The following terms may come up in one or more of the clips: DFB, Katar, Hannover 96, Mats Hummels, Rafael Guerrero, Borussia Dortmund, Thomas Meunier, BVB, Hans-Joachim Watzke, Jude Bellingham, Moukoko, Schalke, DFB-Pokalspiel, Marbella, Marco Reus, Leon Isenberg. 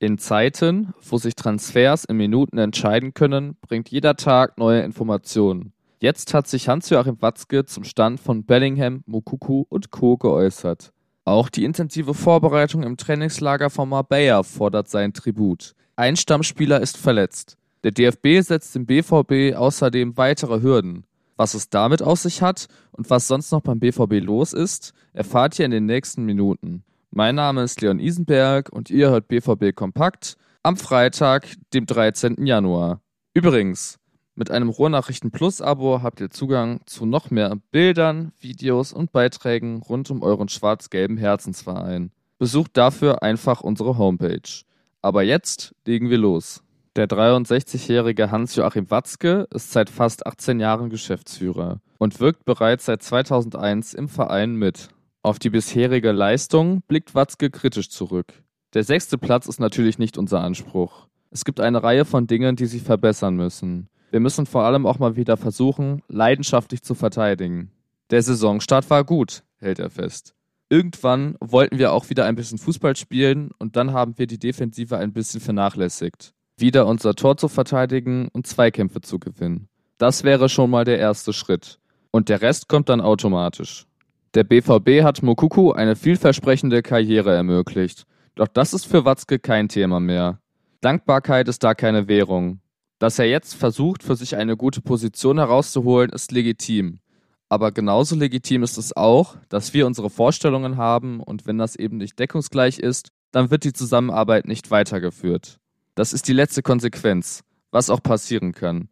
In Zeiten, wo sich Transfers in Minuten entscheiden können, bringt jeder Tag neue Informationen. Jetzt hat sich Hans-Joachim Watzke zum Stand von Bellingham, Moukoko und Co. geäußert. Auch die intensive Vorbereitung im Trainingslager von Marbella fordert seinen Tribut. Ein Stammspieler ist verletzt. Der DFB setzt dem BVB außerdem weitere Hürden. Was es damit auf sich hat und was sonst noch beim BVB los ist, erfahrt ihr in den nächsten Minuten. Mein Name ist Leon Isenberg und ihr hört BVB Kompakt am Freitag, dem 13. Januar. Übrigens, mit einem Ruhrnachrichten-Plus-Abo habt ihr Zugang zu noch mehr Bildern, Videos und Beiträgen rund um euren schwarz-gelben Herzensverein. Besucht dafür einfach unsere Homepage. Aber jetzt legen wir los. Der 63-jährige Hans-Joachim Watzke ist seit fast 18 Jahren Geschäftsführer und wirkt bereits seit 2001 im Verein mit. Auf die bisherige Leistung blickt Watzke kritisch zurück. Der 6. Platz ist natürlich nicht unser Anspruch. Es gibt eine Reihe von Dingen, die sich verbessern müssen. Wir müssen vor allem auch mal wieder versuchen, leidenschaftlich zu verteidigen. Der Saisonstart war gut, hält er fest. Irgendwann wollten wir auch wieder ein bisschen Fußball spielen und dann haben wir die Defensive ein bisschen vernachlässigt. Wieder unser Tor zu verteidigen und Zweikämpfe zu gewinnen. Das wäre schon mal der erste Schritt. Und der Rest kommt dann automatisch. Der BVB hat Moukoko eine vielversprechende Karriere ermöglicht. Doch das ist für Watzke kein Thema mehr. Dankbarkeit ist da keine Währung. Dass er jetzt versucht, für sich eine gute Position herauszuholen, ist legitim. Aber genauso legitim ist es auch, dass wir unsere Vorstellungen haben und wenn das eben nicht deckungsgleich ist, dann wird die Zusammenarbeit nicht weitergeführt. Das ist die letzte Konsequenz, was auch passieren kann.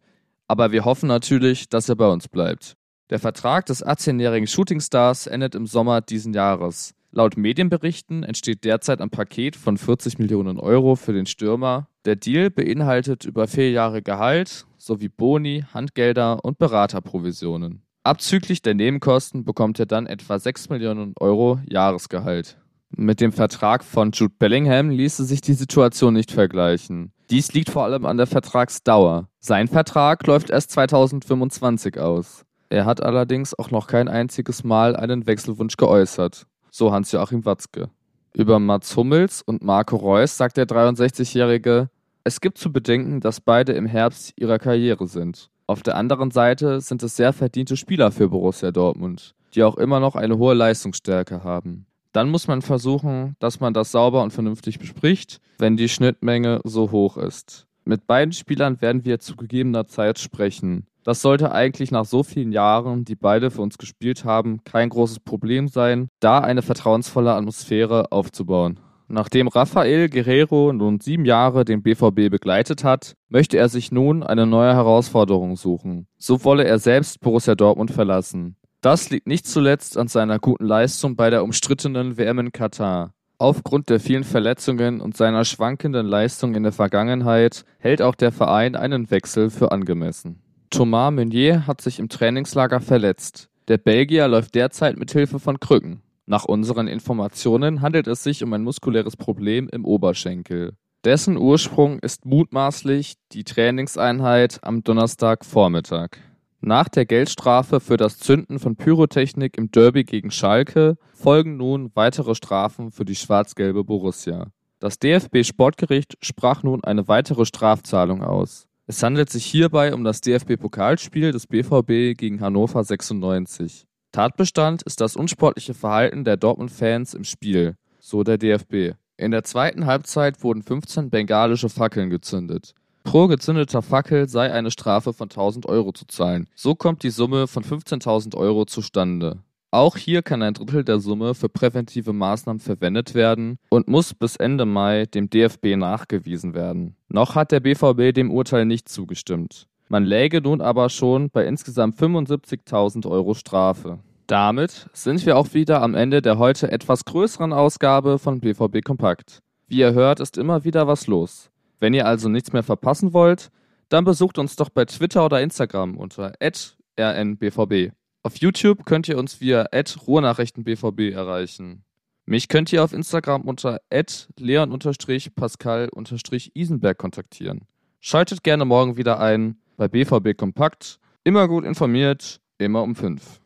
Aber wir hoffen natürlich, dass er bei uns bleibt. Der Vertrag des 18-jährigen Shootingstars endet im Sommer diesen Jahres. Laut Medienberichten entsteht derzeit ein Paket von 40 Millionen Euro für den Stürmer. Der Deal beinhaltet über 4 Jahre Gehalt sowie Boni, Handgelder und Beraterprovisionen. Abzüglich der Nebenkosten bekommt er dann etwa 6 Millionen Euro Jahresgehalt. Mit dem Vertrag von Jude Bellingham ließe sich die Situation nicht vergleichen. Dies liegt vor allem an der Vertragsdauer. Sein Vertrag läuft erst 2025 aus. Er hat allerdings auch noch kein einziges Mal einen Wechselwunsch geäußert, so Hans-Joachim Watzke. Über Mats Hummels und Marco Reus sagt der 63-Jährige, es gibt zu bedenken, dass beide im Herbst ihrer Karriere sind. Auf der anderen Seite sind es sehr verdiente Spieler für Borussia Dortmund, die auch immer noch eine hohe Leistungsstärke haben. Dann muss man versuchen, dass man das sauber und vernünftig bespricht, wenn die Schnittmenge so hoch ist. Mit beiden Spielern werden wir zu gegebener Zeit sprechen. Das sollte eigentlich nach so vielen Jahren, die beide für uns gespielt haben, kein großes Problem sein, da eine vertrauensvolle Atmosphäre aufzubauen. Nachdem Rafael Guerrero nun 7 Jahre den BVB begleitet hat, möchte er sich nun eine neue Herausforderung suchen. So wolle er selbst Borussia Dortmund verlassen. Das liegt nicht zuletzt an seiner guten Leistung bei der umstrittenen WM in Katar. Aufgrund der vielen Verletzungen und seiner schwankenden Leistung in der Vergangenheit hält auch der Verein einen Wechsel für angemessen. Thomas Meunier hat sich im Trainingslager verletzt. Der Belgier läuft derzeit mit Hilfe von Krücken. Nach unseren Informationen handelt es sich um ein muskuläres Problem im Oberschenkel. Dessen Ursprung ist mutmaßlich die Trainingseinheit am Donnerstagvormittag. Nach der Geldstrafe für das Zünden von Pyrotechnik im Derby gegen Schalke folgen nun weitere Strafen für die schwarz-gelbe Borussia. Das DFB-Sportgericht sprach nun eine weitere Strafzahlung aus. Es handelt sich hierbei um das DFB-Pokalspiel des BVB gegen Hannover 96. Tatbestand ist das unsportliche Verhalten der Dortmund-Fans im Spiel, so der DFB. In der zweiten Halbzeit wurden 15 bengalische Fackeln gezündet. Pro gezündeter Fackel sei eine Strafe von 1.000 Euro zu zahlen. So kommt die Summe von 15.000 Euro zustande. Auch hier kann ein Drittel der Summe für präventive Maßnahmen verwendet werden und muss bis Ende Mai dem DFB nachgewiesen werden. Noch hat der BVB dem Urteil nicht zugestimmt. Man läge nun aber schon bei insgesamt 75.000 Euro Strafe. Damit sind wir auch wieder am Ende der heute etwas größeren Ausgabe von BVB Kompakt. Wie ihr hört, ist immer wieder was los. Wenn ihr also nichts mehr verpassen wollt, dann besucht uns doch bei Twitter oder Instagram unter @rnbvb. Auf YouTube könnt ihr uns via @ruhrnachrichtenbvb erreichen. Mich könnt ihr auf Instagram unter @leon_pascal_isenberg kontaktieren. Schaltet gerne morgen wieder ein bei BVB Kompakt. Immer gut informiert, immer um 5.